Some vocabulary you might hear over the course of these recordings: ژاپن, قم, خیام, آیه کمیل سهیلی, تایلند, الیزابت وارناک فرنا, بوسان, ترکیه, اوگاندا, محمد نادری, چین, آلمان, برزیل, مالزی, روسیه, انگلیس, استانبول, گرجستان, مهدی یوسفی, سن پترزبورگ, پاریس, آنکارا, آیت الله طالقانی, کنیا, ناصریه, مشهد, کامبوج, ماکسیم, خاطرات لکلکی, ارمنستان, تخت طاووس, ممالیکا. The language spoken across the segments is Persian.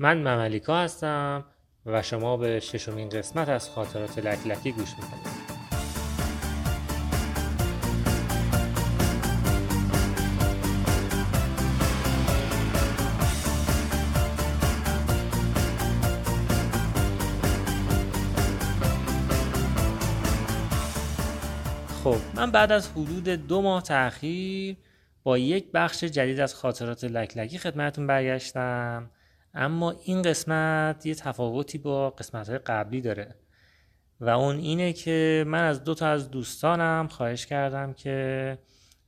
من ممالیکا هستم و شما به ششمین قسمت از خاطرات لکلکی گوش میکنید. من بعد از حدود 2 ماه تأخیر با یک بخش جدید از خاطرات لکلکی خدمتتون برگشتم، اما این قسمت یه تفاوتی با قسمت‌های قبلی داره و اون اینه که من از 2 تا از دوستانم خواهش کردم که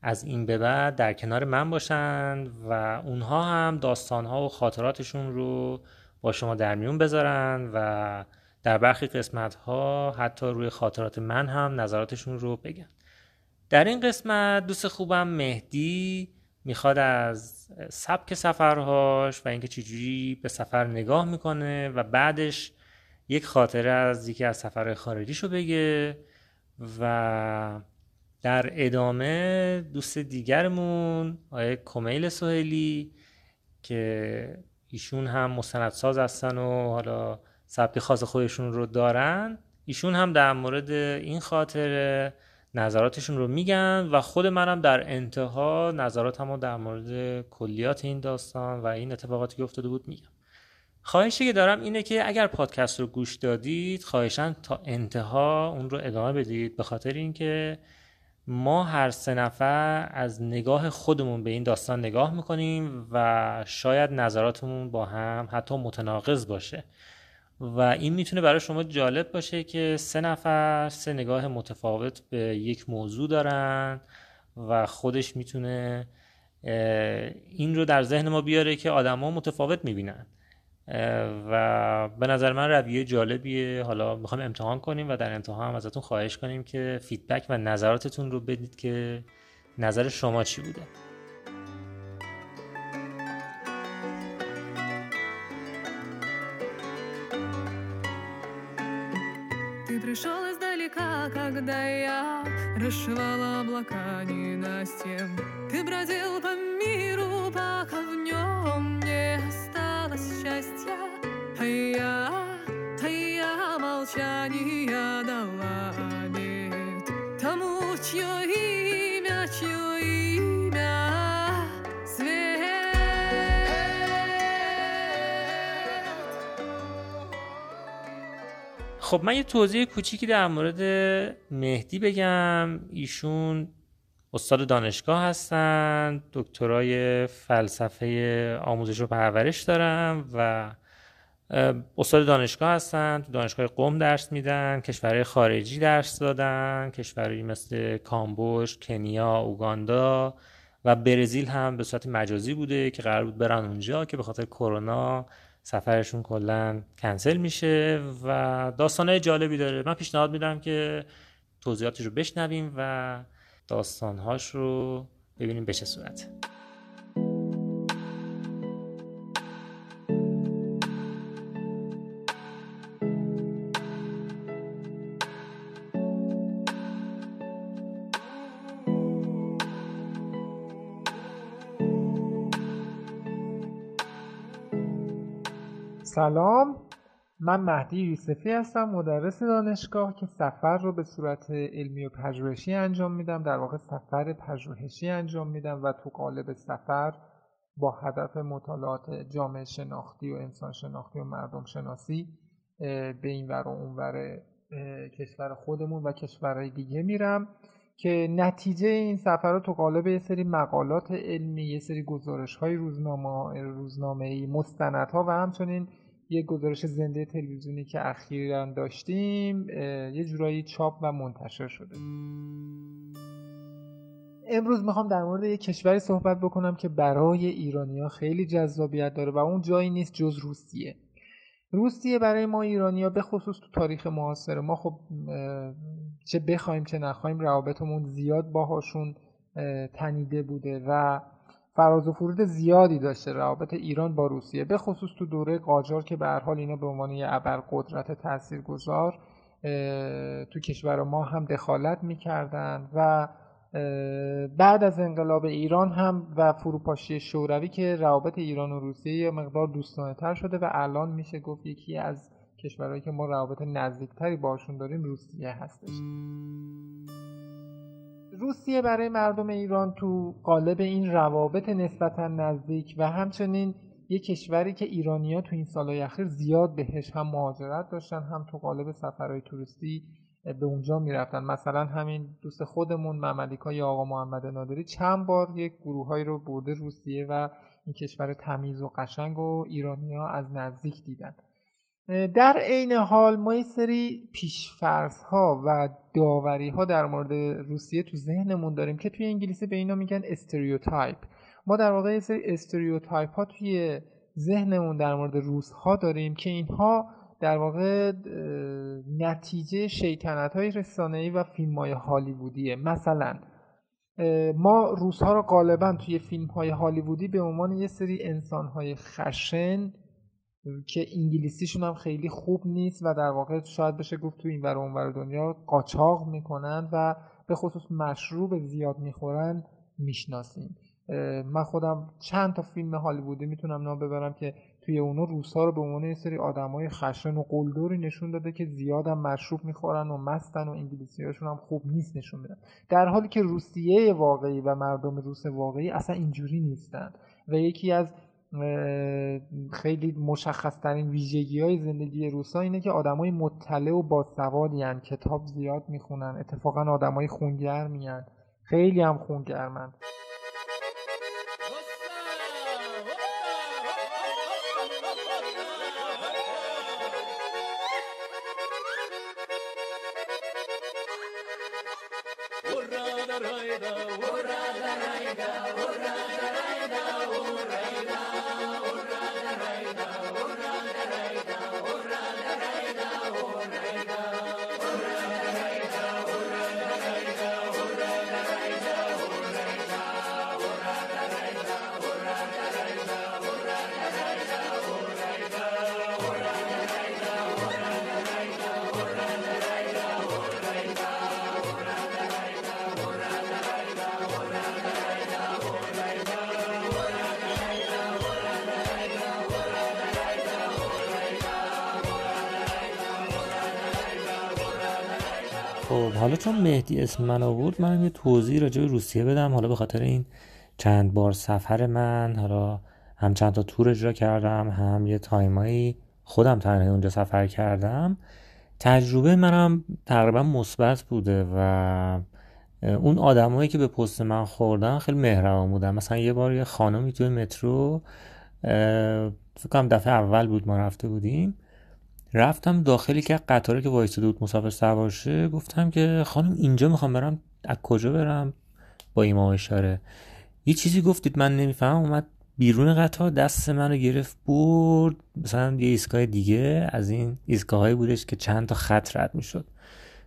از این به بعد در کنار من باشن و اونها هم داستان‌ها و خاطراتشون رو با شما در میون بذارن و در برخی قسمت‌ها حتی روی خاطرات من هم نظراتشون رو بگن. در این قسمت دوست خوبم مهدی میخواد از سبک سفرهاش و اینکه چجوری به سفر نگاه میکنه و بعدش یک خاطره از یکی از سفرهای خارجیشو بگه و در ادامه دوست دیگرمون آیه کمیل سهیلی که ایشون هم مستندساز هستن و حالا سبک خاص خودشون رو دارن، ایشون هم در مورد این خاطره نظراتشون رو میگن و خود منم در انتها نظراتمو در مورد کلیات این داستان و این اتفاقاتی که افتاده بود میگم. خواهشی که دارم اینه که اگر پادکست رو گوش دادید خواهشاً تا انتها اون رو ادامه بدید، به خاطر اینکه ما هر 3 نفر از نگاه خودمون به این داستان نگاه میکنیم و شاید نظراتمون با هم حتی متناقض باشه و این میتونه برای شما جالب باشه که 3 نفر 3 نگاه متفاوت به یک موضوع دارن و خودش میتونه این رو در ذهن ما بیاره که آدم‌ها متفاوت میبینن و به نظر من رویه جالبیه. حالا میخوایم امتحان کنیم و در امتحان هم ازتون خواهش کنیم که فیدبک و نظراتتون رو بدید که نظر شما چی بوده. Когда я расшивала облака ненастьем, Ты бродил по миру, пока в нем не осталось счастья. А я молчание дала обед тому, чье имя خب من یه توضیح کوچیکی در مورد مهدی بگم. ایشون استاد دانشگاه هستن، دکترای فلسفه آموزش و پرورش دارن و استاد دانشگاه هستن، تو دانشگاه قم درس میدن، کشورهای خارجی درس دادن، کشورهایی مثل کامبوج، کنیا، اوگاندا و برزیل هم به صورت مجازی بوده که قرار بود برن اونجا که به خاطر کرونا سفرشون کلا کنسل میشه و داستانهای جالبی داره. من پیشنهاد میدم که توضیحاتش رو بشنویم و داستانهاش رو ببینیم به چه صورته. سلام، من مهدی یوسفی هستم، مدرس دانشگاه که سفر رو به صورت علمی و پژوهشی انجام میدم. در واقع سفر پژوهشی انجام میدم و تو قالب سفر با هدف مطالعات جامعه شناختی و انسان شناختی و مردم شناسی به این ور و اون ور کشور خودمون و کشورهای دیگه میرم که نتیجه این سفر رو تو قالب یه سری مقالات علمی، یه سری گزارش‌های روزنامه‌ای، مستندها و همچنین یه گزارش زنده تلویزیونی که اخیراً داشتیم یه جورایی چاپ و منتشر شده. امروز میخوام در مورد یه کشوری صحبت بکنم که برای ایرانی‌ها خیلی جذابیت داره و اون جایی نیست جز روسیه. روسیه برای ما ایرانی‌ها به خصوص تو تاریخ معاصر ما، خب چه بخوایم چه نخوایم، روابطمون زیاد باهاشون تنیده بوده و فراز و فرود زیادی داشته روابط ایران با روسیه، به خصوص تو دوره قاجار که به هر حال اینا به عنوان یه ابرقدرت تاثیرگذار تو کشور ما هم دخالت می‌کردن و بعد از انقلاب ایران هم و فروپاشی شوروی که روابط ایران و روسیه یه مقدار دوستانه‌تر شده و الان میشه گفت یکی از کشورهایی که ما روابط نزدیکتری باشون داریم روسیه هستش. روسیه برای مردم ایران تو قالب این روابط نسبتاً نزدیک و همچنین یک کشوری که ایرانی‌ها تو این سال‌های اخیر زیاد بهش هم مهاجرت داشتن، هم تو قالب سفرهای توریستی به اونجا میرفتن. مثلا همین دوست خودمون ممالیکا یا آقا محمد نادری چند بار یک گروهایی رو برده روسیه و این کشور تمیز و قشنگ و ایرانی‌ها از نزدیک دیدن. در عین حال ما یه سری پیشفرض‌ها و داوری‌ها در مورد روسیه تو ذهنمون داریم که توی انگلیسی به اینا میگن استریوتایپ. ما در واقع یه سری استریوتایپ‌ها توی ذهنمون در مورد روس‌ها داریم که اینها در واقع نتیجه شیطنت‌های رسانه‌ای و فیلم‌های هالیوودیه. مثلا ما روس‌ها رو غالباً توی فیلم‌های هالیوودی به عنوان یه سری انسان‌های خشن که انگلیسیشون هم خیلی خوب نیست و در واقع شاید بشه گفت تو این ور و اون ور دنیا قاچاق میکنن و به خصوص مشروب زیاد میخورن میشناسیم. من خودم چند تا فیلم هالیوودی میتونم نام ببرم که توی اونا روس‌ها رو به عنوان یه سری آدمای خشن و قلدری نشون داده که زیاد هم مشروب میخورن و مستن و انگلیسی‌هاشون هم خوب نیست نشون میدن، در حالی که روسیه واقعی و مردم روس واقعی اصلا اینجوری نیستن و یکی از خیلی مشخص ترین ویژگی های زندگی روسا اینه که آدمای مطلع و باسوادی ان، کتاب زیاد میخونن، اتفاقا آدمای خونگرمی ان، خیلی هم خونگرمن. حالا چون مهدی اسم من آورد، منم یه توضیح راجع به روسیه بدم. حالا به خاطر این چند بار سفر من، حالا هم چند تا تور اجرا کردم، هم یه تایمایی خودم تنهایی اونجا سفر کردم، تجربه منم تقریبا مثبت بوده و اون آدمایی که به پست من خوردن خیلی مهربان بودن. مثلا یه بار یه خانمی توی مترو، فکر کنم دفعه اول بود ما رفته بودیم، رفتم داخلی که قطاری که وایساده بود مسافر سوار شه، گفتم که خانم اینجا میخوام برم، از کجا برم؟ با ایما اشاره یه چیزی گفتید من نمیفهم، اومد بیرون قطار دست منو گرفت برد مثلا یه ایستگاه دیگه، از این ایستگاهایی بودش که چند تا خط رد میشد،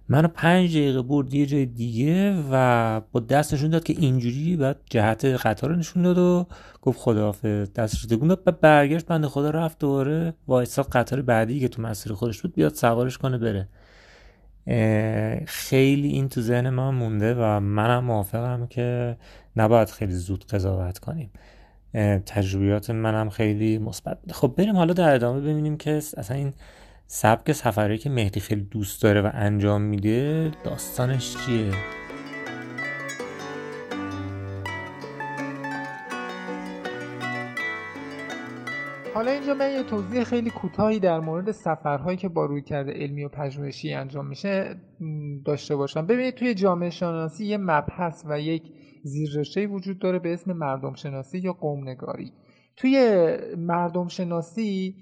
منو 5 دقیقه برد یه جای دیگه و با دست نشون داد که اینجوری، بعد جهت قطار رو نشون داد و گفت خداحافظ، دستش رو گوند بعد برگشت بنده خدا رفت دوباره وایساد قطار بعدی که تو مسیر خودش بود بیاد سوارش کنه بره. خیلی این تو ذهن من مونده و منم موافقم که نباید خیلی زود قضاوت کنیم. تجربیات منم خیلی مثبت. خب بریم حالا در ادامه ببینیم که اصلا این سبک سفری که مهدی خیلی دوست داره و انجام میده داستانش چیه؟ حالا اینجا من یه توضیح خیلی کوتاهی در مورد سفرهایی که با رویکرد علمی و پژوهشی انجام میشه داشته باشم. ببینید توی جامعه شناسی یه مبحث و یک زیررشته‌ای وجود داره به اسم مردم شناسی یا قوم نگاری. توی مردم شناسی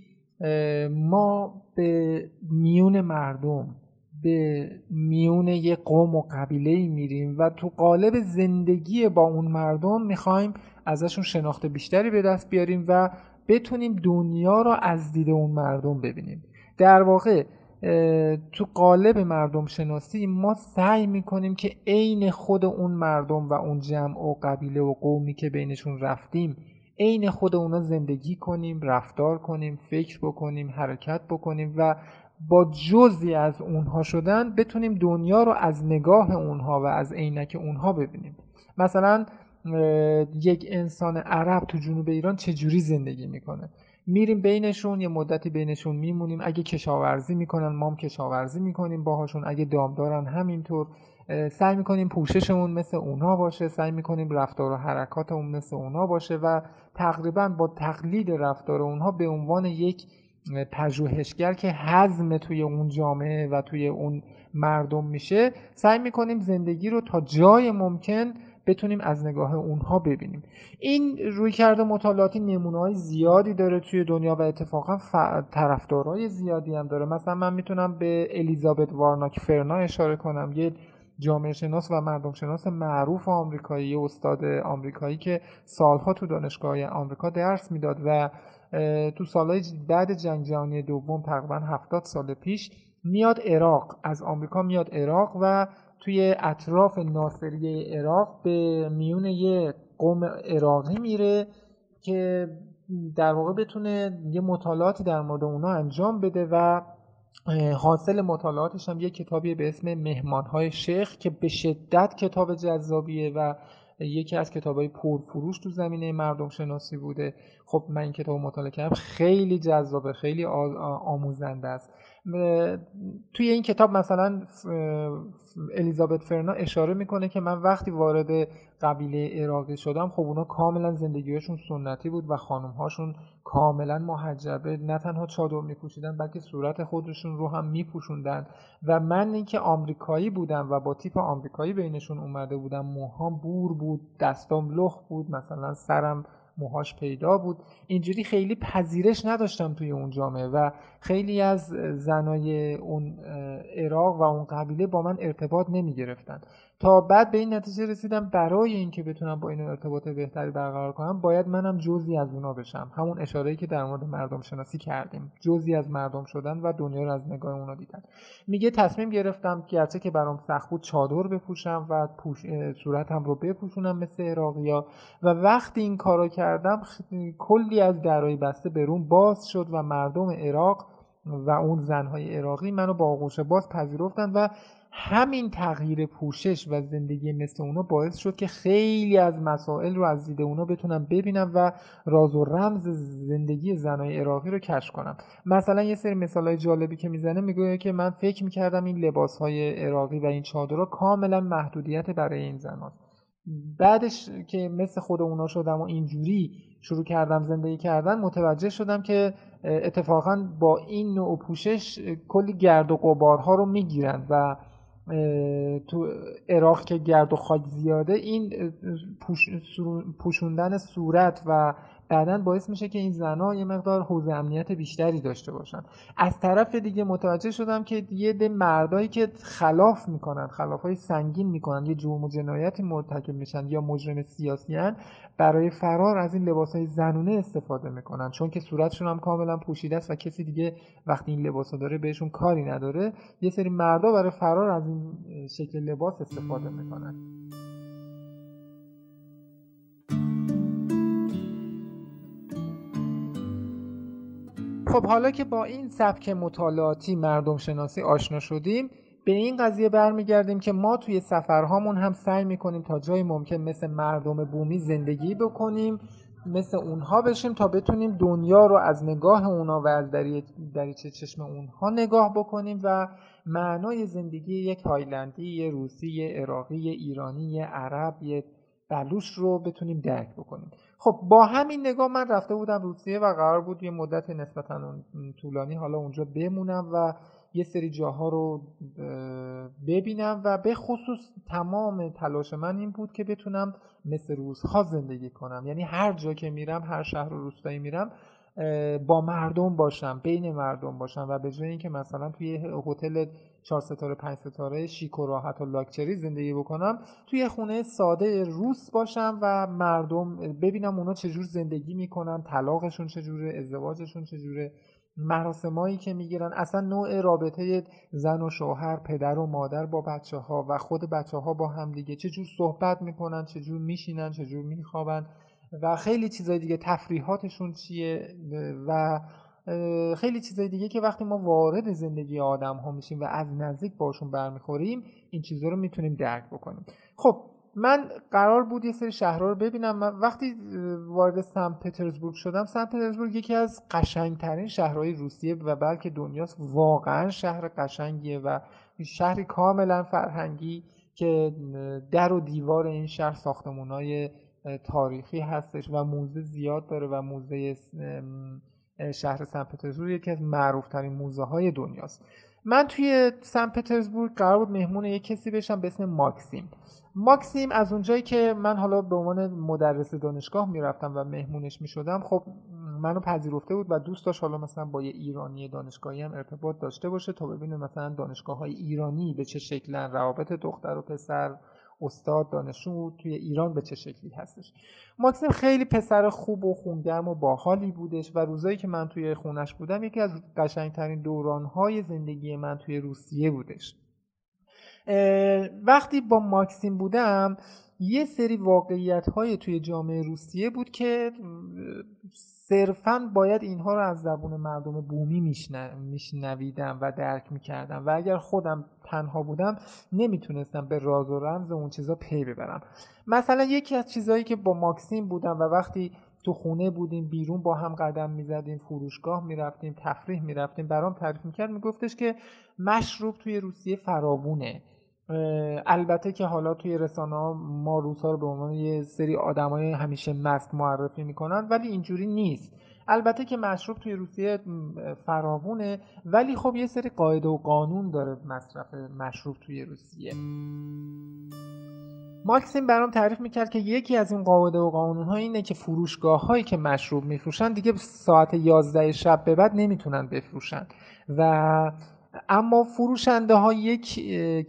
ما به میون مردم، به میون یه قوم و قبیله‌ای میریم و تو قالب زندگی با اون مردم میخوایم ازشون شناخت بیشتری به دست بیاریم و بتونیم دنیا رو از دید اون مردم ببینیم. در واقع تو قالب مردم شناسی ما سعی میکنیم که عین خود اون مردم و اون جمع و قبیله و قومی که بینشون رفتیم عین خود اونا زندگی کنیم، رفتار کنیم، فکر بکنیم، حرکت بکنیم و با جزئی از اونها شدن بتونیم دنیا رو از نگاه اونها و از عینک اونها ببینیم. مثلا یک انسان عرب تو جنوب ایران چجوری زندگی میکنه؟ میریم بینشون، یه مدتی بینشون میمونیم، اگه کشاورزی میکنن ما هم کشاورزی میکنیم باهاشون، اگه دامدارن همینطور، سعی میکنیم پوششمون مثل اونها باشه، سعی میکنیم رفتار و حرکاتمون مثل اونها باشه و تقریبا با تقلید رفتار اونها به عنوان یک پژوهشگر که هضم توی اون جامعه و توی اون مردم میشه سعی میکنیم زندگی رو تا جای ممکن بتونیم از نگاه اونها ببینیم. این رویکرد مطالعاتی نمونه‌های زیادی داره توی دنیا و اتفاقا طرفدارای زیادی هم داره. مثلا من میتونم به الیزابت وارناک فرنا اشاره کنم، یه جامعه شناس و مردم شناس معروف آمریکایی، یه استاد آمریکایی که سالها تو دانشگاه آمریکا درس میداد و تو سالهای بعد جنگ جهانی دوم تقریبا 70 سال پیش میاد عراق، از آمریکا میاد عراق و توی اطراف ناصریه عراق به میون یه قوم عراقی میره که در واقع بتونه یه مطالعاتی در مورد اونا انجام بده و حاصل مطالعاتش هم یه کتابی به اسم مهمانهای شیخ که به شدت کتاب جذابیه و یکی از کتابای پرفروش تو زمینه مردم شناسی بوده. خب من این کتاب مطالعه کردم، خیلی جذابه، خیلی آموزنده است. توی این کتاب مثلا الیزابت فرنا اشاره میکنه که من وقتی وارد قبیله عراقی شدم، خب اونا کاملا زندگیشون سنتی بود و خانمهاشون کاملا محجبه، نه تنها چادر میپوشیدن بلکه صورت خودشون رو هم میپوشوندن و من اینکه آمریکایی بودم و با تیپ آمریکایی بینشون اومده بودم، موهام بور بود، دستام لخت بود، مثلا سرم موهاش پیدا بود، اینجوری خیلی پذیرش نداشتم توی اون جامعه و خیلی از زنای اون عراق و اون قبیله با من ارتباط نمی گرفتن. تا بعد به این نتیجه رسیدم برای اینکه بتونم با این ارتباط بهتری برقرار کنم باید منم جزئی از اونا بشم. همون اشاره‌ای که در مورد مردم شناسی کردیم، جزئی از مردم شدن و دنیا رو از نگاه اونا دیدن. میگه تصمیم گرفتم گرچه که برام سخت بود چادر بپوشم و صورتم رو بپوشونم مثل عراقی‌ها و وقتی این کارو کردم کلی از درهای بسته برون باز شد و مردم عراق و اون زن‌های عراقی منو با آغوش باز پذیرفتن و همین تغییر پوشش و زندگی مثل اونا باعث شد که خیلی از مسائل رو از دید اونا بتونم ببینم و راز و رمز زندگی زنای عراقی رو کشف کنم. مثلا یه سری مثالای جالبی که میزنه، میگه که من فکر میکردم این لباسهای عراقی و این چادرها کاملا محدودیت برای این زنان، بعدش که مثل خود اونا شدم و اینجوری شروع کردم زندگی کردن متوجه شدم که اتفاقا با این نوع پوشش کلی گرد و غبارها رو میگیرن و تو عراق که گرد و خاک زیاده این پوشوندن صورت و بعدن باعث میشه که این زنها یه مقدار حوزه امنیت بیشتری داشته باشن. از طرف دیگه متوجه شدم که یه ده مردایی که خلاف میکنن، خلافهای سنگین میکنن، یه جرم و جنایتی مرتکب میشن یا مجرم سیاسی هن، برای فرار از این لباسهای زنونه استفاده میکنن چون که صورتشون هم کاملا پوشیده است و کسی دیگه وقتی این لباسا داره بهشون کاری نداره. یه سری مردا برای فرار از این شکل لباس استفاده میکنن. خب حالا که با این سبک مطالعاتی مردم شناسی آشنا شدیم، به این قضیه برمیگردیم که ما توی سفرهامون هم سعی میکنیم تا جای ممکن مثل مردم بومی زندگی بکنیم، مثل اونها بشیم تا بتونیم دنیا رو از نگاه اونها و از دریچه چشم اونها نگاه بکنیم و معنای زندگی یک تایلندی، یه روسی، یه عراقی، یه ایرانی، یه عرب، یه بلوش رو بتونیم درک بکنیم. خب با همین نگاه من رفته بودم روسیه و قرار بود یه مدت نسبتاً طولانی حالا اونجا بمونم و یه سری جاها رو ببینم و به خصوص تمام تلاش من این بود که بتونم مثل روس‌ها زندگی کنم، یعنی هر جا که میرم، هر شهر و روستایی میرم با مردم باشم، بین مردم باشم و به جای اینکه مثلا توی هتل 4 ستاره 5 ستاره شیک و راحت و لاکچری زندگی بکنم، توی خونه ساده روس باشم و مردم ببینم اونا چجور زندگی میکنن، طلاقشون چجوره، ازدواجشون چجوره، مراسمایی که میگیرن، اصلا نوع رابطه زن و شوهر، پدر و مادر با بچه ها و خود بچه ها با هم دیگه، چجور صحبت میکنن، چجور میشینن، چجور میخوابن و خیلی چیزای دیگه، تفریحاتشون چیه و خیلی چیزای دیگه که وقتی ما وارد زندگی آدم ها میشیم و از نزدیک باشون برمیخوریم این چیزا رو میتونیم درک بکنیم. خب من قرار بود یه سری شهرها رو ببینم. من وقتی وارد سن پترزبورگ شدم، سن پترزبورگ یکی از قشنگترین شهرهای روسیه و بلکه دنیاست. واقعا شهر قشنگیه و شهری کاملا فرهنگی که در و دیوار این شهر ساختمان‌های تاریخی هستش و موزه زیاد داره و موزه شهر سن پترزبورگ یکی از معروف‌ترین موزه‌های دنیاست. من توی سن پترزبورگ قرار بود مهمون یک کسی بشم به اسم ماکسیم. از اونجایی که من حالا به عنوان مدرس دانشگاه میرفتم و مهمونش میشدم، خب منو پذیرفته بود و دوست داشت حالا مثلا با یه ایرانی دانشگاهی هم ارتباط داشته باشه تا ببینه مثلا دانشگاه‌های ایرانی به چه شکلن، روابط دختر و پسر، استاد، دانشجو توی ایران به چه شکلی هستش. ماکسیم خیلی پسر خوب و خونگرم و باحالی بودش و روزایی که من توی خونش بودم یکی از قشنگترین دوران‌های زندگی من توی روسیه بودش. وقتی با ماکسیم بودم یه سری واقعیت‌های توی جامعه روسیه بود که صرفاً باید اینها رو از زبون مردم بومی میشنویدم و درک میکردم و اگر خودم تنها بودم نمیتونستم به راز و رمز اون چیزا پی ببرم. مثلا یکی از چیزایی که با ماکسیم بودم و وقتی تو خونه بودیم بیرون با هم قدم میزدیم، فروشگاه میرفتیم، تفریح میرفتیم، برام تعریف میکرد، میگفتش که مشروب توی روسیه فراوونه. البته که حالا توی رسانه‌ها ما روس‌ها رو به عنوان یه سری آدمای همیشه مست معرفی میکنن ولی اینجوری نیست. البته که مشروب توی روسیه فراوونه ولی خب یه سری قاعده و قانون داره مصرف مشروب توی روسیه. ماکسیم برام تعریف میکرد که یکی از این قواعد و قانون‌ها اینه که فروشگاه‌هایی که مشروب میفروشن دیگه ساعت 11 شب به بعد نمیتونن بفروشن و اما فروشنده ها یک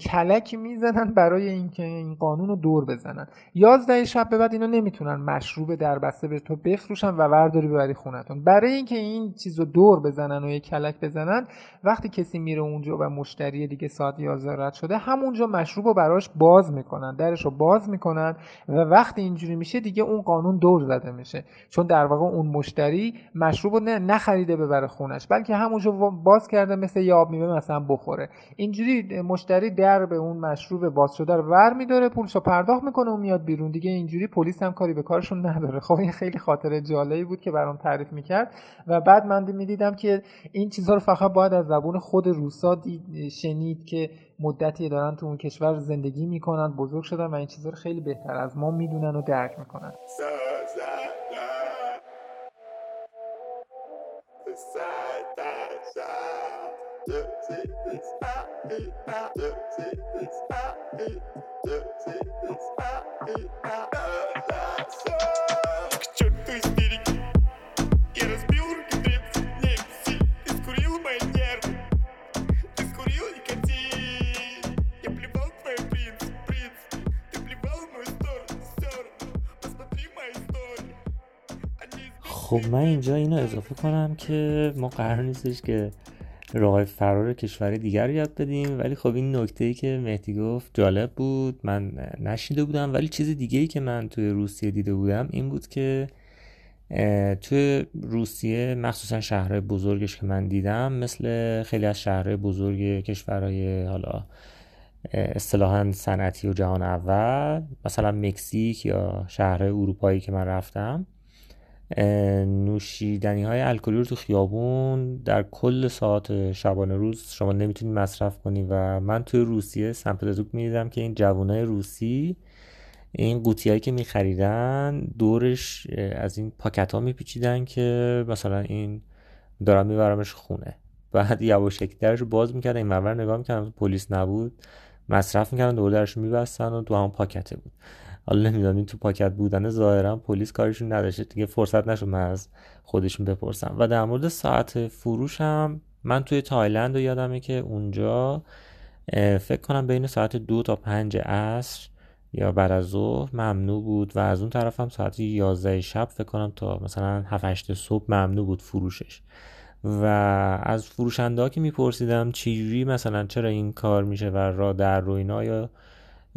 کلک میزنن برای اینکه این قانون رو دور بزنن. 11 شب به بعد اینا نمیتونن مشروب در بسته به تو بفروشن و ورداری ببری خونتون. برای اینکه این چیز رو دور بزنن و یک کلک بزنن، وقتی کسی میره اونجا و مشتری دیگه ساعت 11 رد شده، همونجا مشروب رو براش باز میکنن، درش رو باز میکنن و وقتی اینجوری میشه دیگه اون قانون دور زده میشه، چون در واقع اون مشتری مشروب رو نخریده ببره خونش بلکه همونجا باز کرده مثل یاب میوه مثلا بخوره. اینجوری مشتری در به اون مشروب باز شده رو ور میداره، پولشو پرداخت میکنه و میاد بیرون دیگه. اینجوری پلیس هم کاری به کارشون نداره. خب این خیلی خاطره جالبی بود که برام تعریف میکرد و بعد من میدیدم که این چیزها رو فقط باید از زبون خود روسا شنید که مدتی دارن تو اون کشور زندگی میکنن، بزرگ شدن و این چیزها رو خیلی بهتر از ما میدونن و درک میکنن. خب من اینجا اینو اضافه کنم که ما قرار نیستش که راه فرار کشور دیگر رو یاد بدیم، ولی خب این نکته‌ای که مهدی گفت جالب بود، من نشیده بودم. ولی چیز دیگه‌ای که من توی روسیه دیده بودم این بود که توی روسیه مخصوصا شهرهای بزرگش که من دیدم، مثل خیلی از شهرهای بزرگ کشورهای حالا اصطلاحاً صنعتی و جهان اول، مثلا مکزیک یا شهرهای اروپایی که من رفتم، نوشیدنی‌های الکلی رو تو خیابون در کل ساعت شبانه روز شما نمیتونی مصرف کنی. و من توی روسیه سن پترزبورگ می‌دیدم که این جوانای روسی این قوطی‌هایی که می‌خریدن دورش از این پاکت‌ها می‌پیچیدن که مثلا این دارم می‌برمش خونه، بعد یواشکی درش رو باز می‌کردن، این منور نگاه می‌کردن، پلیس نبود، مصرف می‌کردن، دور درش می‌بستن و تو همون پاکته بود. حالا نمیدونم تو پاکت بودن ظاهرا پلیس کارشون نداشته دیگه، فرصت نشد من از خودشون بپرسم. و در مورد ساعت فروش هم من توی تایلند یادمه که اونجا فکر کنم بین ساعت 2 تا 5 عصر یا بعد از ظهر ممنوع بود و از اون طرف هم ساعت 11 شب فکر کنم تا مثلا 7 8 صبح ممنوع بود فروشش. و از فروشنده‌ها که میپرسیدم چجوری مثلا چرا این کار میشه و را در رو اینا یا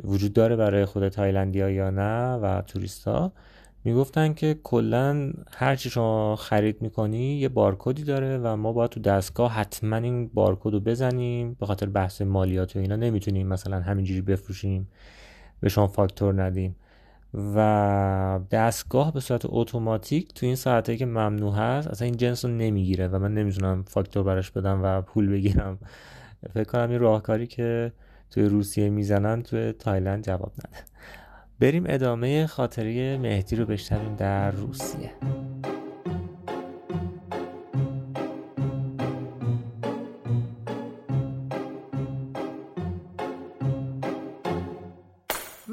وجود داره برای خود تایلندی‌ها یا نه و توریستا، میگفتن که کلن هر چی شما خرید میکنی یه بارکدی داره و ما باید تو دستگاه حتما این بارکدو بزنیم، به خاطر بحث مالیات و اینا نمیتونیم مثلا همینجوری بفروشیم، به شما فاکتور ندیم. و دستگاه به صورت اتوماتیک تو این ساعتایی که ممنوع هست اصلا این جنس رو نمیگیره و من نمیتونم فاکتور براش بدم و پول بگیرم. فکر کنم این راهکاری که توی روسیه میزنن توی تایلند جواب نده. بریم ادامه خاطره مهدی رو بشنویم در روسیه.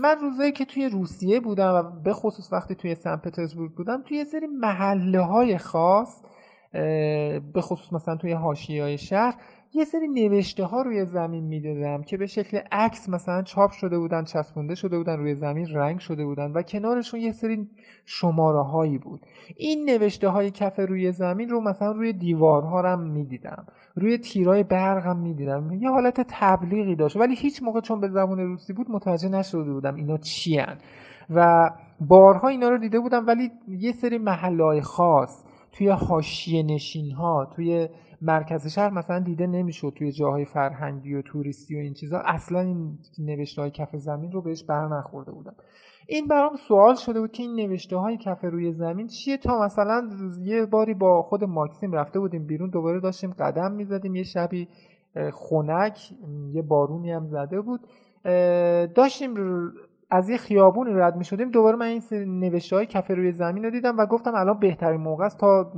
من روزایی که توی روسیه بودم و به خصوص وقتی توی سن پترزبورگ بودم، توی یه سری محله‌های خاص، به خصوص مثلا توی حاشیه‌های شهر، یه سری نوشته ها روی زمین میدیدم که به شکل عکس مثلا چاپ شده بودن، چسبونده شده بودن روی زمین، رنگ شده بودن و کنارشون یه سری شماره هایی بود. این نوشته های کف روی زمین رو مثلا روی دیوارها هم میدیدم، روی تیرای برق هم میدیدم. یه حالت تبلیغی داشت ولی هیچ موقع چون به زبان روسی بود متوجه نشده بودم اینا چی هن. و بارها اینا رو دیده بودم ولی یه سری محله‌های خاص توی حاشیه نشین‌ها، توی مرکز شهر مثلا دیده نمیشد، توی جاهای فرهنگی و توریستی و این چیزا اصلا این نوشته‌های کف زمین رو بهش برنخورده بودم. این برام سوال شده بود که این نوشته‌های کف روی زمین چیه، تا مثلا یه باری با خود ماکسیم رفته بودیم بیرون، دوباره داشتیم قدم می‌زدیم، یه شبی خنک، یه بارونی هم زده بود، داشتیم از یه خیابون رد می‌شدیم، دوباره من این نوشته‌های کف روی زمین رو دیدم و گفتم الان بهترین موقع است تا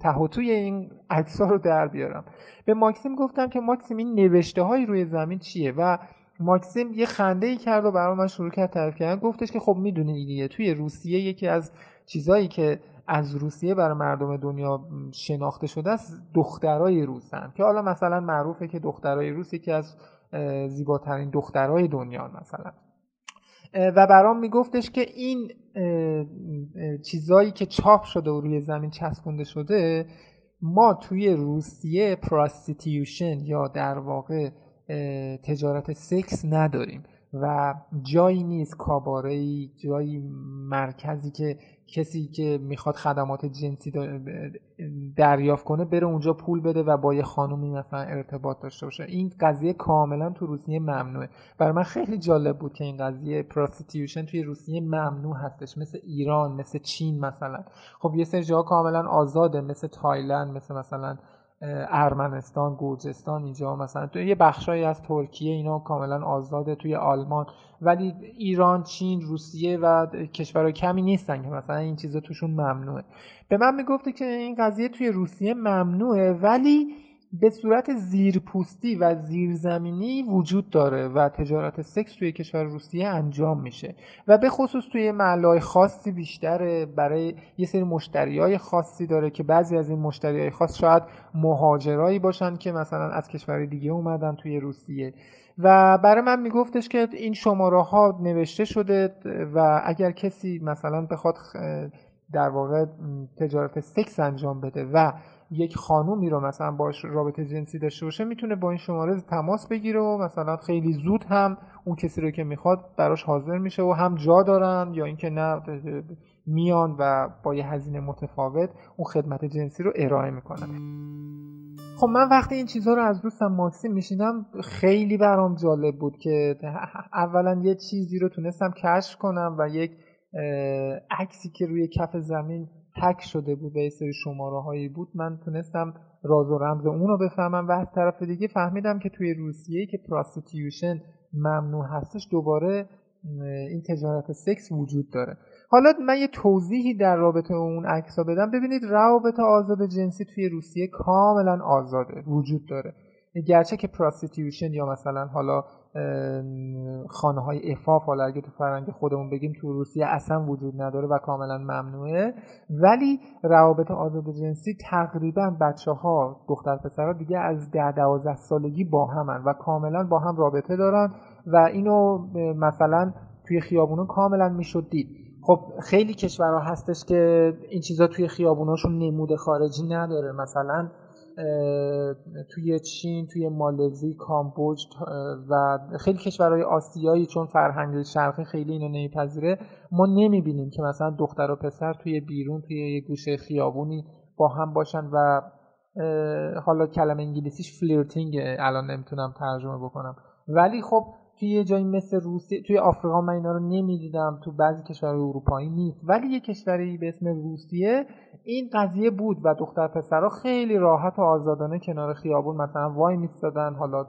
ته و توی این عکس‌ها رو در بیارم. به ماکسیم گفتم که ماکسیم این نوشته‌های روی زمین چیه؟ و ماکسیم یه خنده‌ای کرد و برام شروع کرد تعریف کردن. گفتش که خب می‌دونی اینیه، توی روسیه یکی از چیزایی که از روسیه برای مردم دنیا شناخته شده است دخترای روسن، که حالا مثلا معروفه که دخترای روس یکی از زیباترین دخترای دنیا مثلا. و برام میگفتش که این چیزایی که چاپ شده و روی زمین چسبونده شده، ما توی روسیه پراستیتیوشن یا در واقع تجارت سکس نداریم و جایی نیست، کاباره‌ای، جایی، مرکزی که کسی که میخواد خدمات جنسی دریافت کنه بره اونجا پول بده و با یه خانومی مثلا ارتباط داشته باشه. این قضیه کاملا تو روسیه ممنوعه. برای من خیلی جالب بود که این قضیه پراستیتیوشن توی روسیه ممنوع هستش، مثل ایران، مثل چین مثلا. خب یه سری جاها کاملا آزاده، مثل تایلند، مثل مثلا ارمنستان، گرجستان، اینجا مثلا تو یه بخشایی از ترکیه اینا کاملا آزاده، توی آلمان. ولی ایران، چین، روسیه و کشورهای کمی نیستن که مثلا این چیزا توشون ممنوعه. به من میگفته که این قضیه توی روسیه ممنوعه ولی به صورت زیرپوستی و زیرزمینی وجود داره و تجارت سکس توی کشور روسیه انجام میشه و به خصوص توی محله‌های خاصی بیشتره، برای یه سری مشتریای خاصی داره که بعضی از این مشتریای خاص شاید مهاجرایی باشن که مثلا از کشور دیگه اومدن توی روسیه. و برای من میگفتش که این شماره ها نوشته شده و اگر کسی مثلا بخواد در واقع تجارت سکس انجام بده و یک خانومی رو مثلا باش رابطه جنسی داشته باشه، میتونه با این شماره تماس بگیره و مثلا خیلی زود هم اون کسی رو که میخواد براش حاضر میشه و هم جا دارن یا اینکه نه، میان و با یه هزینه متفاوت اون خدمت جنسی رو ارائه میکنن. خب من وقتی این چیزها رو از دوستم ماکسیم میشیدم خیلی برام جالب بود که اولا یه چیزی رو تونستم کشف کنم و یک عکسی که روی کف زمین تک شده بود و یه سری شماره هایی بود، من تونستم راز و رمز اون رو بفهمم. و از طرف دیگه فهمیدم که توی روسیه که پراستیتیوشن ممنوع هستش، دوباره این تجارت سکس وجود داره. حالا من یه توضیحی در رابطه اون عکس‌ها بدم. ببینید، رابطه آزاد جنسی توی روسیه کاملا آزاده، وجود داره، گرچه که پراستیتیوشن یا مثلا حالا خانه های افاف، حالا اگه تو فرهنگ خودمون بگیم، تو روسیه اصلا وجود نداره و کاملا ممنوعه. ولی روابط آزاد جنسی تقریبا بچه ها، دختر پسرها دیگه از 10-12 سالگی با همن و کاملا با هم رابطه دارن و اینو مثلا توی خیابونو کاملا میشد دید. خب خیلی کشورها هستش که این چیزا توی خیابوناشون نمود خارجی نداره، مثلا توی چین، توی مالزی، کامبوج و خیلی کشورهای آسیایی چون فرهنگ شرقی خیلی اینو نمیپذیره، ما نمیبینیم که مثلا دختر و پسر توی بیرون توی یه گوشه خیابونی با هم باشن و حالا کلمه انگلیسیش فلیرتینگه، الان نمیتونم ترجمه بکنم، ولی خب توی یه جایی مثل روسیه، توی آفریقا من اینا رو نمیدیدم، تو بعضی کشورهای اروپایی نیست، ولی یه کشوری به اسم روسیه این قضیه بود و دختر پسرها خیلی راحت و آزادانه کنار خیابون مثلا وای میستادن، حالا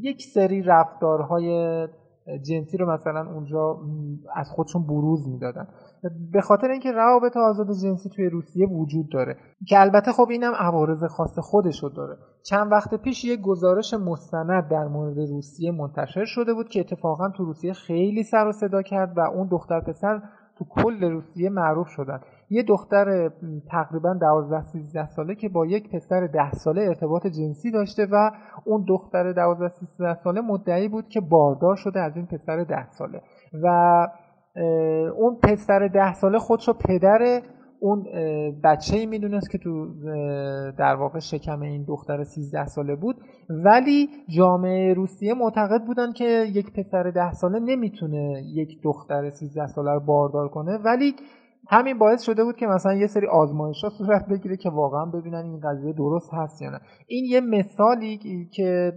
یک سری رفتارهای جنسی رو مثلا اونجا از خودشون بروز میدادن، به خاطر اینکه روابط آزاد جنسی توی روسیه وجود داره که البته خب اینم عوارض خاص خودشو داره. چند وقت پیش یک گزارش مستند در مورد روسیه منتشر شده بود که اتفاقا تو روسیه خیلی سر و صدا کرد و اون دختر پسر تو کل روسیه معروف شدن. یه دختر تقریبا 12-13 ساله که با یک پسر 10 ساله ارتباط جنسی داشته و اون دختر 12-13 ساله مدعی بود که باردار شده از این پسر 10 ساله و اون پسر 10 ساله خودش رو پدر اون بچه‌ای میدونست که تو در واقع شکم این دختر 13 ساله بود، ولی جامعه روسیه معتقد بودن که یک پسر 10 ساله نمیتونه یک دختر 13 ساله رو باردار کنه، ولی همین باعث شده بود که مثلا یه سری آزمایش‌ها صورت بگیره که واقعا ببینن این قضیه درست هست یا نه. این یه مثالی که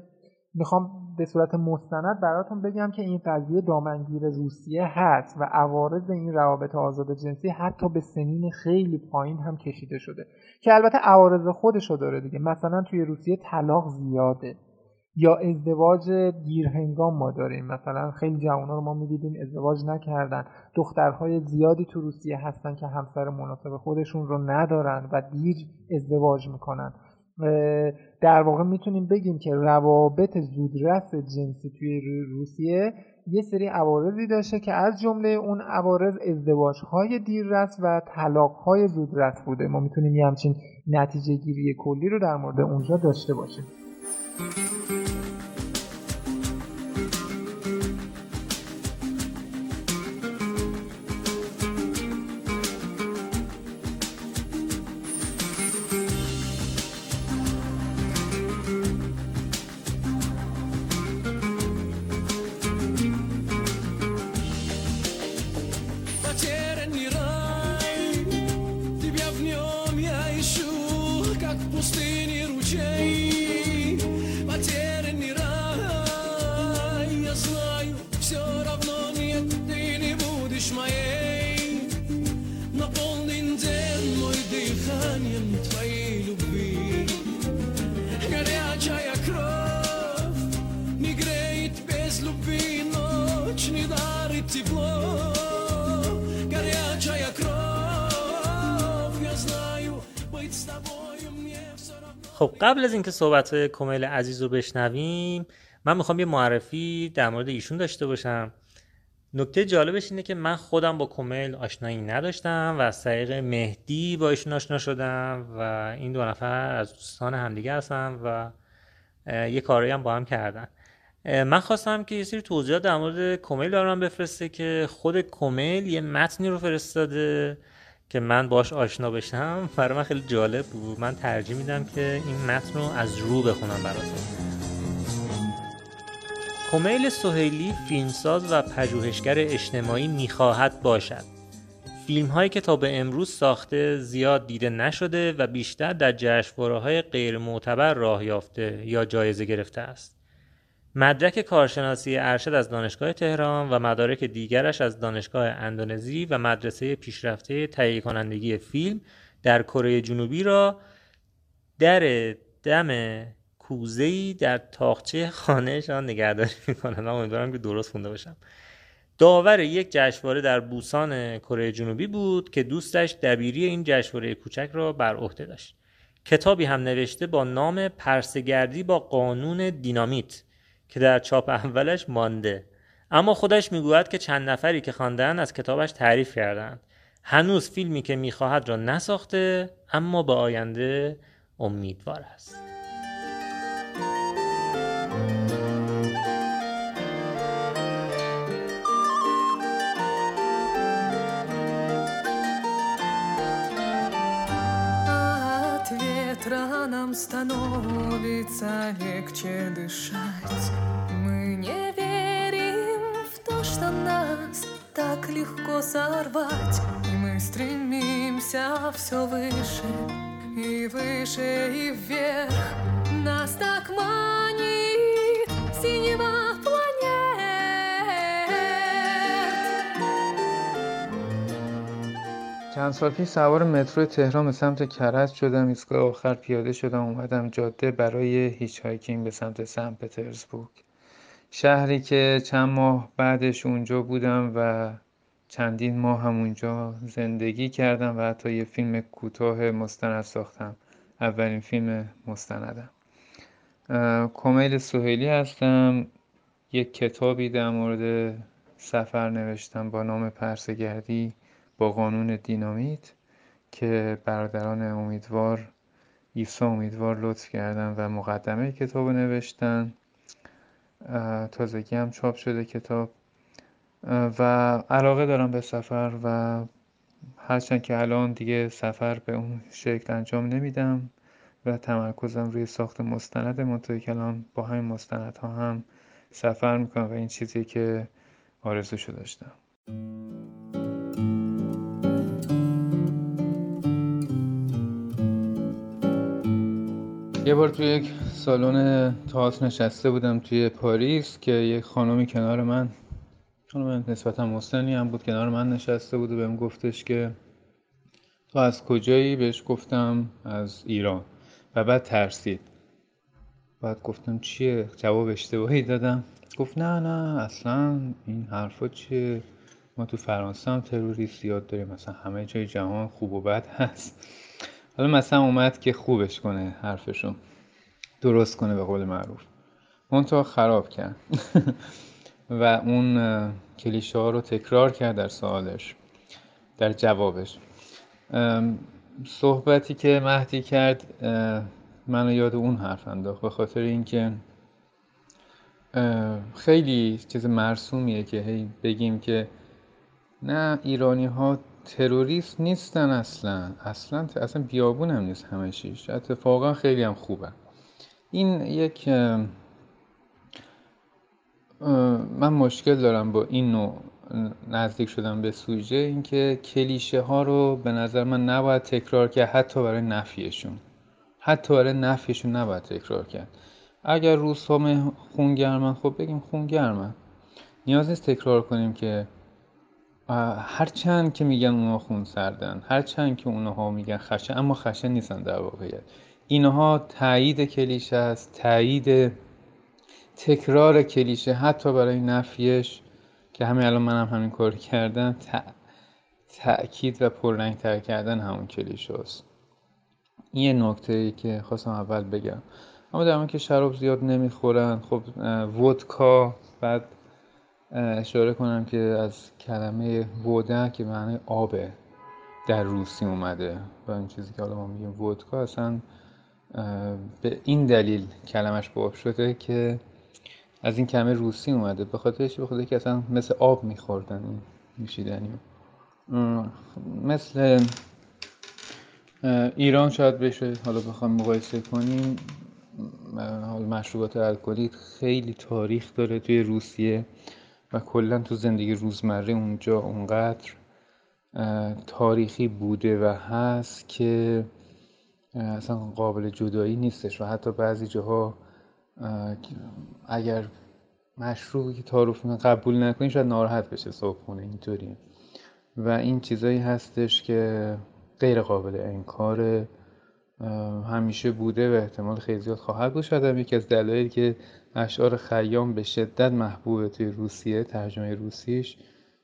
میخوام به صورت مستند براتون بگم که این قضیه دامنگیر روسیه هست و عوارض این روابط آزاد جنسی حتی به سنین خیلی پایین هم کشیده شده که البته عوارض خودشو داره دیگه. مثلا توی روسیه طلاق زیاده یا ازدواج دیرهنگام ما داریم، مثلا خیلی جوان‌ها رو ما می‌دیدیم ازدواج نکردن، دخترهای زیادی تو روسیه هستن که همسر مناسب خودشون رو ندارن و دیر ازدواج میکنن. در واقع میتونیم بگیم که روابط زودرس جنسی توی روسیه یه سری عوارضی داشته که از جمله اون عوارض ازدواج‌های دیررس و طلاق‌های زودرس بوده. ما میتونیم یه همچین نتیجه گیری کلی رو در مورد اونجا داشته باشیم. خب قبل از اینکه صحبت‌های کمیل عزیز رو بشنویم، من میخوام یه معرفی در مورد ایشون داشته باشم. نکته جالبش اینه که من خودم با کمیل آشنایی نداشتم و از طریق مهدی با ایشون آشنا شدم و این دو نفر از دوستان همدیگه هستن و یه کاری هم با هم کردن. من خواستم که یه سری توضیحات در مورد کمیل برام بفرسته که خود کمیل یه متنی رو فرستاده که من باش آشنا بشم، برای من خیلی جالب بود. من ترجیح میدم که این متن رو از رو بخونم براتون. کمیل سهیلی فیلمساز و پژوهشگر اجتماعی میخواهد باشد. فیلم هایی که تا به امروز ساخته زیاد دیده نشده و بیشتر در جشنواره‌های غیر معتبر راه یافته یا جایزه گرفته است. مدرک کارشناسی ارشد از دانشگاه تهران و مدارک دیگرش از دانشگاه اندونزی و مدرسه پیشرفته تهیه کنندگی فیلم در کره جنوبی را در دم کوزه‌ای در تاقچه خانه‌شان نگهداری می‌کنند. من امیدوارم که درست خونده باشم. داور یک جشنواره در بوسان کره جنوبی بود که دوستش دبیری این جشنواره کوچک را بر عهده داشت. کتابی هم نوشته با نام پرسه‌گردی با قانون دینامیت که در چاپ اولش مانده، اما خودش میگوید که چند نفری که خواندند از کتابش تعریف کردند. هنوز فیلمی که میخواهد را نساخته، اما به آینده امیدوار است. становится легче дышать. Мы не верим в то, что нас так легко сорвать. И мы стремимся все выше, и выше, и вверх. Нас так манит синева планет. چند سال پیش سوار مترو تهران به سمت کرج شدم، ایستگاه آخر پیاده شدم، اومدم جاده برای هیچ هایکینگ به سمت سن پترزبورگ، شهری که چند ماه بعدش اونجا بودم و چندین ماه هم اونجا زندگی کردم و حتی یه فیلم کوتاه مستند ساختم، اولین فیلم مستندم. کمیل سهیلی هستم. یک کتابی در مورد سفر نوشتم با نام پرسه‌گردی با قانون دینامیت که برادران امیدوار عیسی امیدوار لطف کردن و مقدمه کتاب نوشتن. تازگی هم چاپ شده کتاب و علاقه دارم به سفر و هرچند که الان دیگه سفر به اون شکل انجام نمیدم و تمرکزم روی ساخت مستند، منطقی کلام با همین مستندها هم سفر میکنم و این چیزی که آرزوشو داشتم. یه بار توی یک سالن تئاتر نشسته بودم توی پاریس که یک خانمی کنار من، خانم نسبتا مسنی هم بود، کنار من نشسته بود و بهم گفتش که تو از کجایی؟ بهش گفتم از ایران و بعد ترسید. بعد گفتم چیه؟ جواب اشتباهی دادم. گفت نه اصلا این حرفا چیه؟ ما تو فرانسه هم تروریست یاد داریم، مثلا همه جای جهان خوب و بد هست. حالا مثلا اومد که خوبش کنه، حرفشو درست کنه به قول معروف، منتها خراب کرد و اون کلیشه ها رو تکرار کرد در سوالش، در جوابش. صحبتی که مهدی کرد منو یاد اون حرف انداخت، به خاطر اینکه خیلی چیز مرسومیه که هی بگیم که نه ایرانی ها تروریست نیستن، اصلا بیابون هم نیست همه چیش، اتفاقا خیلی هم خوبه. این یک من مشکل دارم با این نوع نزدیک شدم به سوژه، اینکه کلیشه ها رو به نظر من نباید تکرار کرد، حتی برای نفیشون نباید تکرار کرد. اگر روس ها خونگرمن، خب بگیم خونگرمن، نیاز نیست تکرار کنیم که هرچند که میگن اونا خون سردن، هرچند که اونها میگن خشن، اما خشن نیستن در واقعیت. اینها تایید کلیشه است، تایید تکرار کلیشه حتی برای نفیش، که همین الان منم همین کار کردم، تأکید و پررنگ تر کردن همون کلیشه است. این یه نکته‌ای که خواستم اول بگم. اما در مورد که شراب زیاد نمیخورن، خب ودکا، بعد اشاره کنم که از کلمه وودا که معنی آبه در روسی اومده و این چیزی که حالا ما میگیم ودکا اصلا به این دلیل کلمش باب شده که از این کلمه روسی اومده، به خاطر که اصلا مثل آب میخوردن این نوشیدنی، مثل ایران شاید بشه. حالا بخوام مقایسه کنیم، حالا مشروبات الکلی خیلی تاریخ داره توی روسیه و کلا تو زندگی روزمره اونجا اونقدر تاریخی بوده و هست که اصلا قابل جدایی نیستش و حتی بعضی جاها اگر مشروبی که تعارف قبول نکنی شاید ناراحت بشه صاحبخونه، اینطوریه و این چیزایی هستش که غیر قابل انکاره، همیشه بوده و احتمال خیلی زیاد خواهد بود. شاید یکی از دلایلی که اشعار خیام به شدت محبوبه توی روسیه، ترجمه روسیش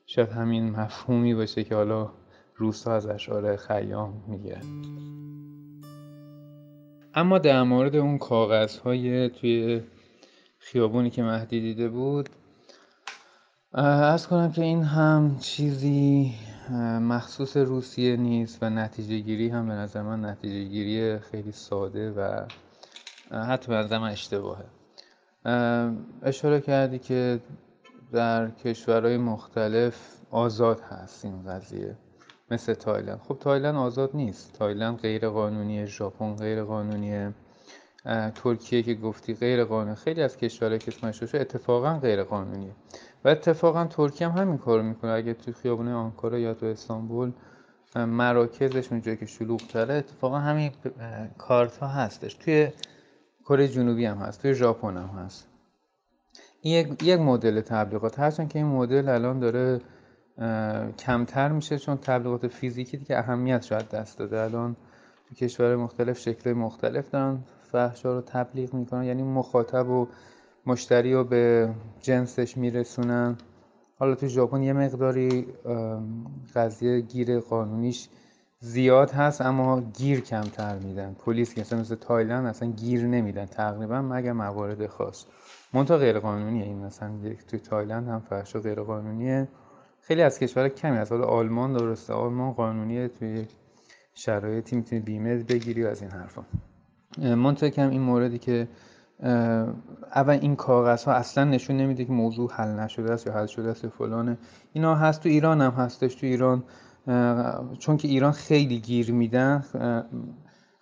شاید همین مفهومی باشه که حالا روس‌ها از اشعار خیام میگه. اما در مورد اون کاغذهای توی خیابونی که مهدی دیده بود، عرض کنم که این هم چیزی مخصوص روسیه نیست و نتیجه گیری هم به نظر من نتیجه گیری خیلی ساده و حتی به نظر من اشتباهه. اشاره کردی که در کشورهای مختلف آزاد هست این قضیه، مثل تایلند. خب تایلند آزاد نیست، تایلند غیر قانونیه، ژاپن غیر قانونیه، ترکیه که گفتی غیر قانونی، خیلی از کشورهای که اسمش اتفاقا غیر قانونیه و اتفاقا ترکیه هم همین کارو میکنه. اگه تو خیابون آنکارا یا تو استانبول مراکزش اونجایی که شلوغ‌تره اتفاقا همین کارت ها هستش، توی کره جنوبی هم هست، توی ژاپن هم هست. این یک مدل تبلیغات، هرچند که این مدل الان داره کمتر میشه چون تبلیغات فیزیکی دیگه اهمیت شاید دست داده. الان تو کشور مختلف شکل مختلف دارن فحشا رو تبلیغ میکنن، یعنی مخاطب و مشتری رو به جنسش میرسونن. حالا تو ژاپن یه مقداری قضیه گیر قانونیش زیاد هست اما گیر کمتر میدن. پلیس که اصلا مثل تایلند اصلا گیر نمیدن تقریبا مگر موارد خاص. منتها غیر قانونیه این، مثلا تو تایلند هم فحشا غیر قانونیه. خیلی از کشورها کمی هست. حالا آلمان درسته، آلمان قانونیه، توی شرایطی میتونی بیمه بگیری و از این حرفا. منتها کم این موردی که اول این کاغذها اصلا نشون نمیده که موضوع حل نشده است یا حل شده است یا فلانه. اینا هست، تو ایران هم هستش. تو ایران چون که ایران خیلی گیر میدن،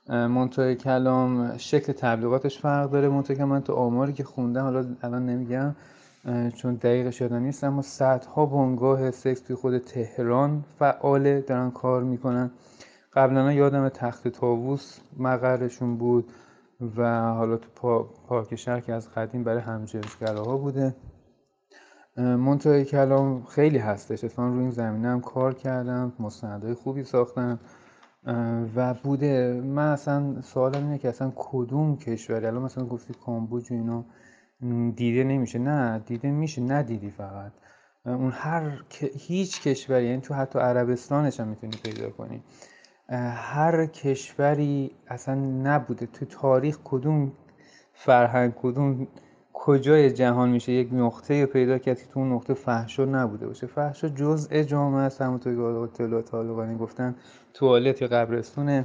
منتها کلام شکل تبلیغاتش فرق داره. منتها که من تو آماری که خوندم، حالا الان نمیگم چون دقیقش یادم نیست، اما صدها بنگاه سکس توی خود تهران فعال دارن کار میکنن. قبلا یادم تخت طاووس مقرشون بود و حالا تو پارک شهر که از قدیم برای همجنسگراها بوده. منتهی کلام خیلی هستش. اصلا روی این زمینه هم کار کردم، مستندهای خوبی ساختم و بوده. من اصلا سوالم اینه که اصلا کدوم کشوری، الان مثلا گفتی کامبوج و اینا دیده نمیشه، نه دیده میشه، نه دیدی فقط اون هیچ کشوری، یعنی تو حتی عربستانش هم میتونی پیدا کنی، هر کشوری اصلا نبوده تو تاریخ. کدوم فرهنگ، کدوم کجای جهان میشه یک نقطه پیدا کرد که تو اون نقطه فحشا نبوده باشه؟ فحشا جزء جامعه است، همونطور که آیت الله طالقانی گفتن توالت یا قبرستون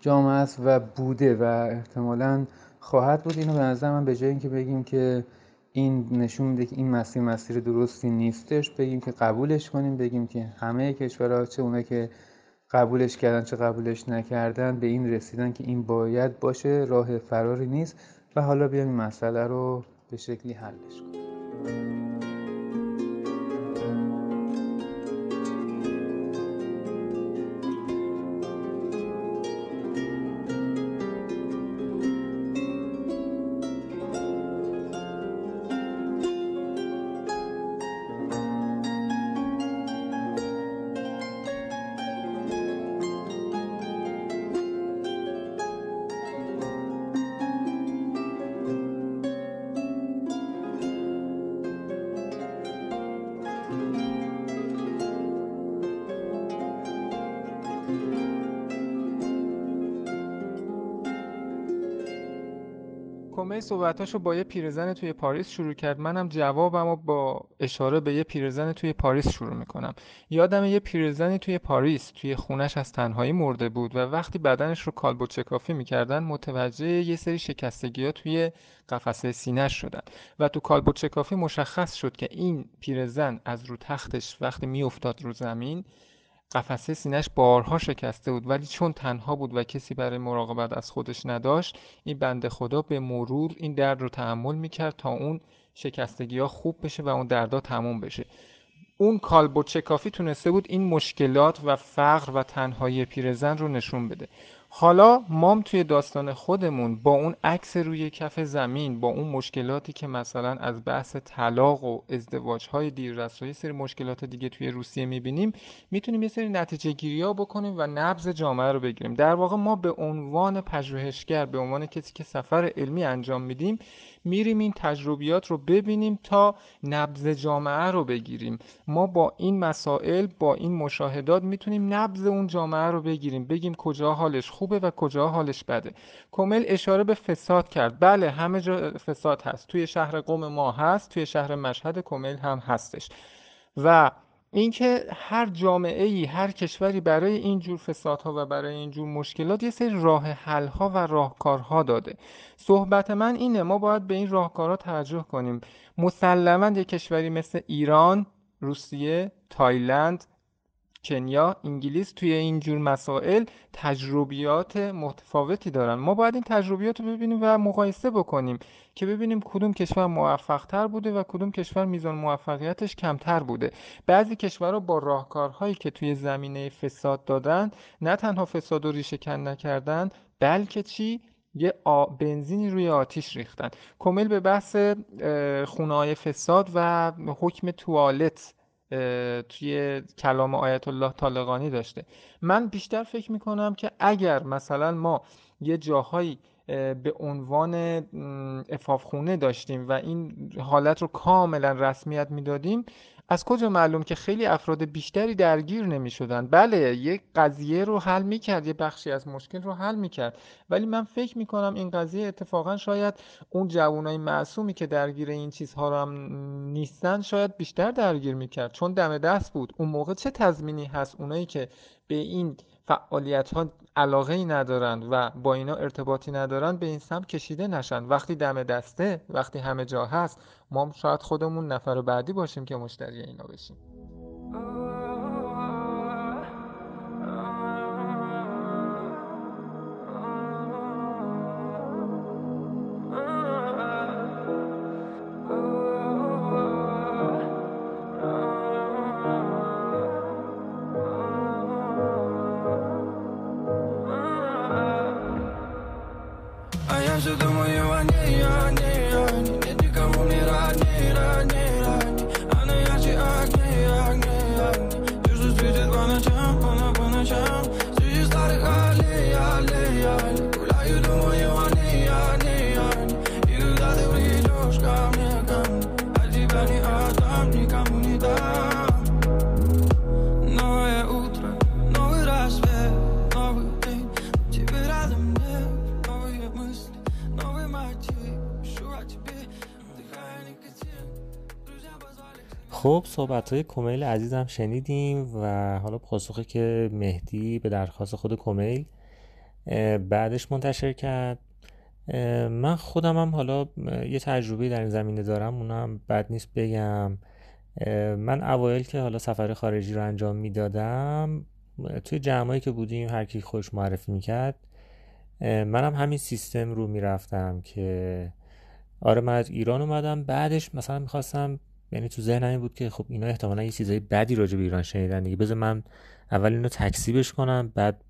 جامعه است و بوده و احتمالاً خواهد بود. اینو به نظر من به جای اینکه بگیم که این نشون میده که این مسیر درستی نیستش، بگیم که قبولش کنیم، بگیم که همه کشورها، چه اونایی که قبولش کردن چه قبولش نکردن، به این رسیدن که این باید باشه، راه فراری نیست و حالا بیایم این مسئله رو به شکلی حلش کنیم. صحبتاشو با یه پیرزن توی پاریس شروع کرد. منم جوابمو با اشاره به یه پیرزن توی پاریس شروع میکنم. یادمه یه پیرزنی توی پاریس توی خونش از تنهایی مرده بود و وقتی بدنش رو کالبد شکافی میکردن متوجه یه سری شکستگی‌ها توی قفسه سینه‌اش شدن و تو کالبد شکافی مشخص شد که این پیرزن از رو تختش وقتی میافتاد رو زمین قفسه سینه‌اش بارها شکسته بود، ولی چون تنها بود و کسی برای مراقبت از خودش نداشت، این بنده خدا به مرور این درد رو تحمل میکرد تا اون شکستگی‌ها خوب بشه و اون دردا تموم بشه. اون کالبد شکافی تونسته بود این مشکلات و فقر و تنهایی پیرزن رو نشون بده. حالا مام توی داستان خودمون با اون عکس روی کف زمین، با اون مشکلاتی که مثلا از بحث طلاق و ازدواج‌های دیررس و یه سری مشکلات دیگه توی روسیه می‌بینیم، می‌تونیم یه سری نتیجه‌گیری‌ها بکنیم و نبض جامعه رو بگیریم. در واقع ما به عنوان پژوهشگر، به عنوان کسی که سفر علمی انجام میدیم، میریم این تجربیات رو ببینیم تا نبض جامعه رو بگیریم. ما با این مسائل، با این مشاهدات میتونیم نبض اون جامعه رو بگیریم، بگیم کجا حالش خوبه و کجا حالش بده. کمیل اشاره به فساد کرد. بله، همه جا فساد هست. توی شهر قم ما هست، توی شهر مشهد کمیل هم هستش. و اینکه هر جامعه‌ای، هر کشوری برای این جور فسادها و برای این جور مشکلات یه سری راه حل‌ها و راهکارها داده. صحبت من اینه ما باید به این راهکارها توجه کنیم. مسلماً یک کشوری مثل ایران، روسیه، تایلند، کنیا، انگلیس توی این جور مسائل تجربیات متفاوتی دارن. ما باید این تجربیات رو ببینیم و مقایسه بکنیم که ببینیم کدوم کشور موفق‌تر بوده و کدوم کشور میزان موفقیتش کمتر بوده. بعضی کشورها با راهکارهایی که توی زمینه فساد دادن نه تنها فساد و ریشه کن نکردن، بلکه چی؟ یه بنزینی روی آتیش ریختن. کامل به بحث خونه‌های فساد و حکم توالت توی کلام آیت الله طالقانی داشته. من بیشتر فکر میکنم که اگر مثلا ما یه جاهایی به عنوان عفافخونه داشتیم و این حالت رو کاملا رسمیت میدادیم، از کجا معلوم که خیلی افراد بیشتری درگیر نمی شدن؟ بله، یک قضیه رو حل می کرد، یه بخشی از مشکل رو حل می کرد، ولی من فکر می کنم این قضیه اتفاقا شاید اون جوانای معصومی که درگیر این چیزها رو هم نیستن شاید بیشتر درگیر می کرد، چون دم دست بود. اون موقع چه تضمینی هست اونایی که به این فعالیت ها علاقه‌ای ندارند و با اینا ارتباطی ندارند به این سمت کشیده نشن؟ وقتی دم دسته، وقتی همه جا هست، ما شاید خودمون نفر بعدی باشیم که مشتری اینا بشیم. خب، صحبت‌های کمیل عزیزم شنیدیم و حالا پاسخی که مهدی به درخواست خود کمیل بعدش منتشر کرد. من خودم هم حالا یه تجربه در این زمینه دارم، اونم بد نیست بگم. من اوایل که حالا سفر خارجی رو انجام میدادم، توی جمعایی که بودیم هر کی خودش معرفی میکرد، منم همین سیستم رو میرفتم که آره من از ایران اومدم. بعدش مثلا میخواستم، یعنی تو ذهنم این بود که خب اینا احتمالاً یه چیزای بدی راجع به ایران شنیدن دیگه، بذار من اول اینو تکذیبش کنم بعد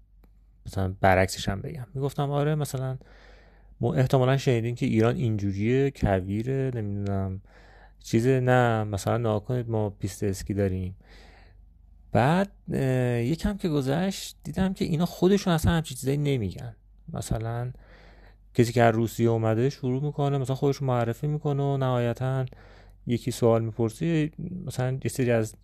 مثلا برعکسش هم بگم. میگفتم آره مثلا ما احتمالاً شنیدین که ایران اینجوریه، کویره، نمیدونم چیزه، نه مثلا ناکنید ما پیست اسکی داریم. بعد یکم که گذشت دیدم که اینا خودشون اصلا همچین چیزایی نمیگن. مثلا کسی که از روسیه اومده شروع میکنه مثلا خودش معرفی میکنه و نهایتاً یکی سوال میپرسی مثلا یه سری از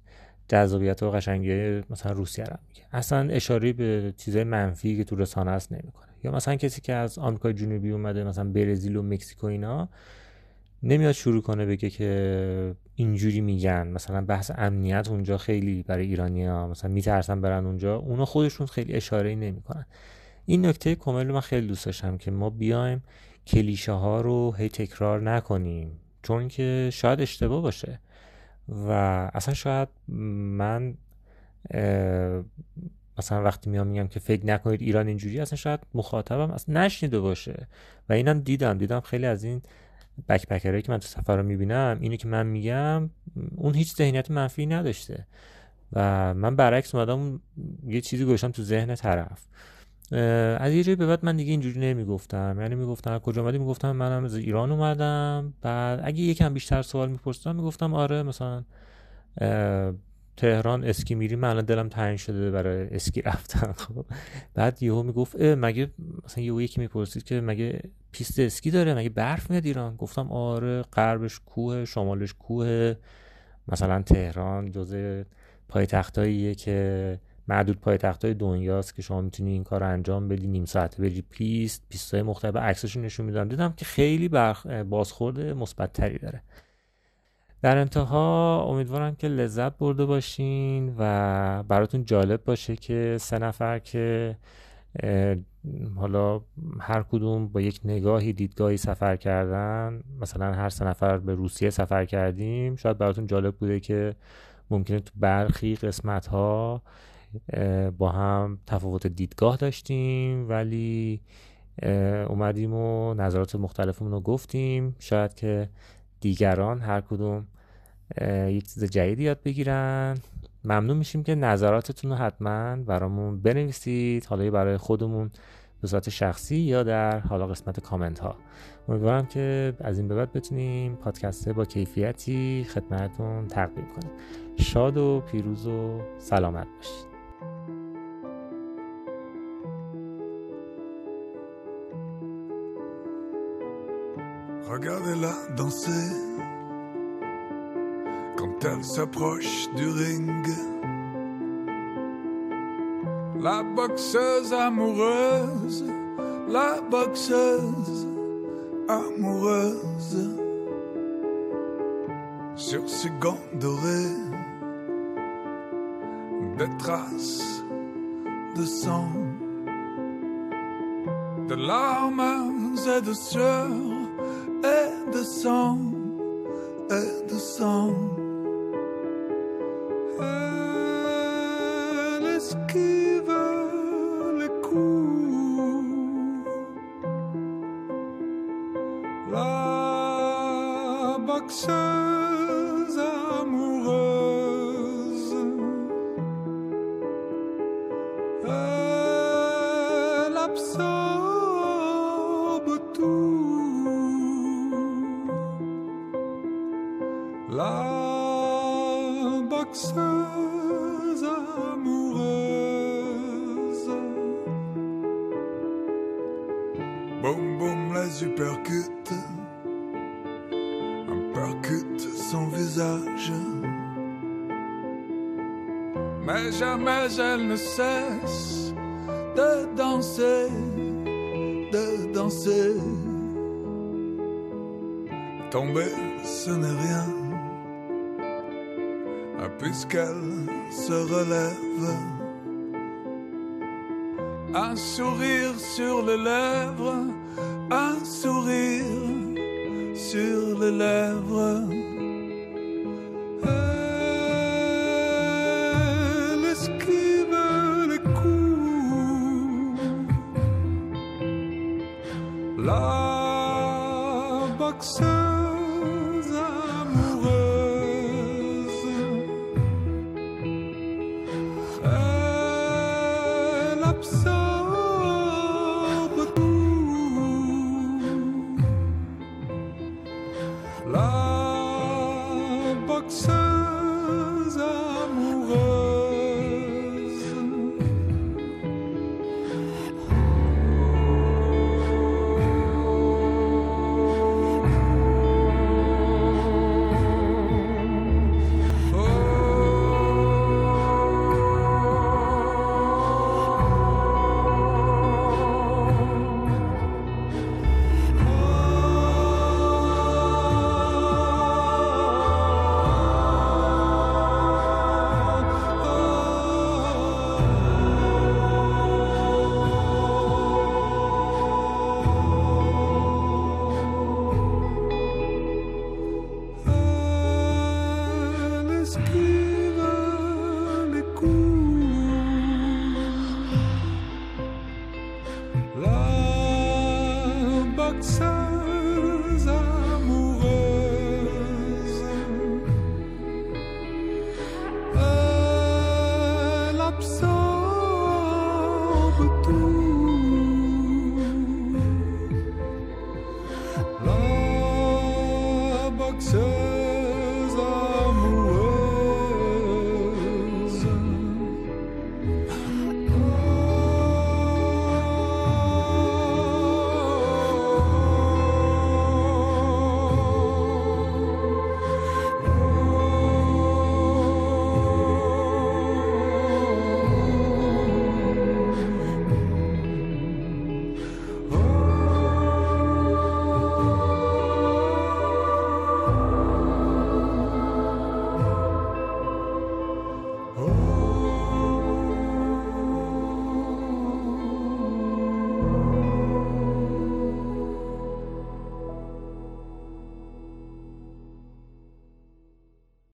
جذابیت و قشنگی‌های مثلا روسیه رو میگه، اصلا اشاره به چیزای منفی که تو رسانه است نمیکنه. یا مثلا کسی که از آمریکای جنوبی اومده مثلا برزیل و مکزیک و اینا، نمیاد شروع کنه بگه که اینجوری میگن، مثلا بحث امنیت اونجا خیلی برای ایرانی‌ها مثلا میترسن برن اونجا، اونا خودشون خیلی اشاره‌ای نمیکنن. این نکته کامل من خیلی دوست داشتم که ما بیایم کلیشه ها رو هی تکرار نکنیم، چون که شاید اشتباه باشه و اصلا شاید من مثلا وقتی میگم که فکر نکنید ایران اینجوری، اصلا شاید مخاطبم اصلا نشنیده باشه. و اینم دیدم خیلی از این بک‌پکرایی که من تو سفرها میبینم، اینی که من میگم اون هیچ ذهنیت منفی نداشته و من برعکس اومدم یه چیزی گوشم تو ذهن طرف. از یه جایی به بعد من دیگه اینجوری نمیگفتم، یعنی میگفتم کجا اومدی، میگفتم منم از ایران اومدم. بعد اگه یکم بیشتر سوال میپرسیدم میگفتم آره مثلا تهران اسکی میری، من الان دلم تنگ شده برای اسکی رفتن. خب بعد یهو میگفت مگه مثلا یهو یکی میپرسید که مگه پیست اسکی داره، مگه برف میاد ایران؟ گفتم آره، غربش کوه، شمالش کوه، مثلا تهران جزء پایتختاییه که معدود پایتخت‌های دنیاست که شما میتونی این کارو انجام بدی، نیم ساعته بری پیست‌های مختلف، عکساشون نشون میدم. دیدم که خیلی بازخورد مثبت‌تری داره. در انتها امیدوارم که لذت برده باشین و براتون جالب باشه که سه نفر که حالا هر کدوم با یک نگاهی، دیدگاهی سفر کردن، مثلا هر سه نفر به روسیه سفر کردیم، شاید براتون جالب بوده که ممکنه تو برخی قسمت‌ها با هم تفاوت دیدگاه داشتیم، ولی اومدیم و نظرات مختلفمون رو گفتیم، شاید که دیگران هر کدوم یک چیز جدیدی یاد بگیرن. ممنون میشیم که نظراتتون رو حتما برامون بنویسید، حالا برای خودمون به صورت شخصی یا در حالا قسمت کامنت ها. امیدوارم که از این به بعد بتونیم پادکست با کیفیتی خدمتتون تقدیم کنیم. شاد و پیروز و سلامت باشید. Regardez-la danser quand elle s'approche du ring. La boxeuse amoureuse, la boxeuse amoureuse. Sur ses gants dorés, des traces de sang, de larmes et de sueur. Et de sang Elle esquive les coups La boxeuse amoureuse Elle absorbe tout La boxeuse amoureuse Boum boum les uppercuts Uppercut son visage Mais jamais elle ne cesse de danser Tomber ce n'est rien Puisqu'elle se relève Un sourire sur les lèvres Un sourire sur les lèvres Elle esquive les coups La boxeuse So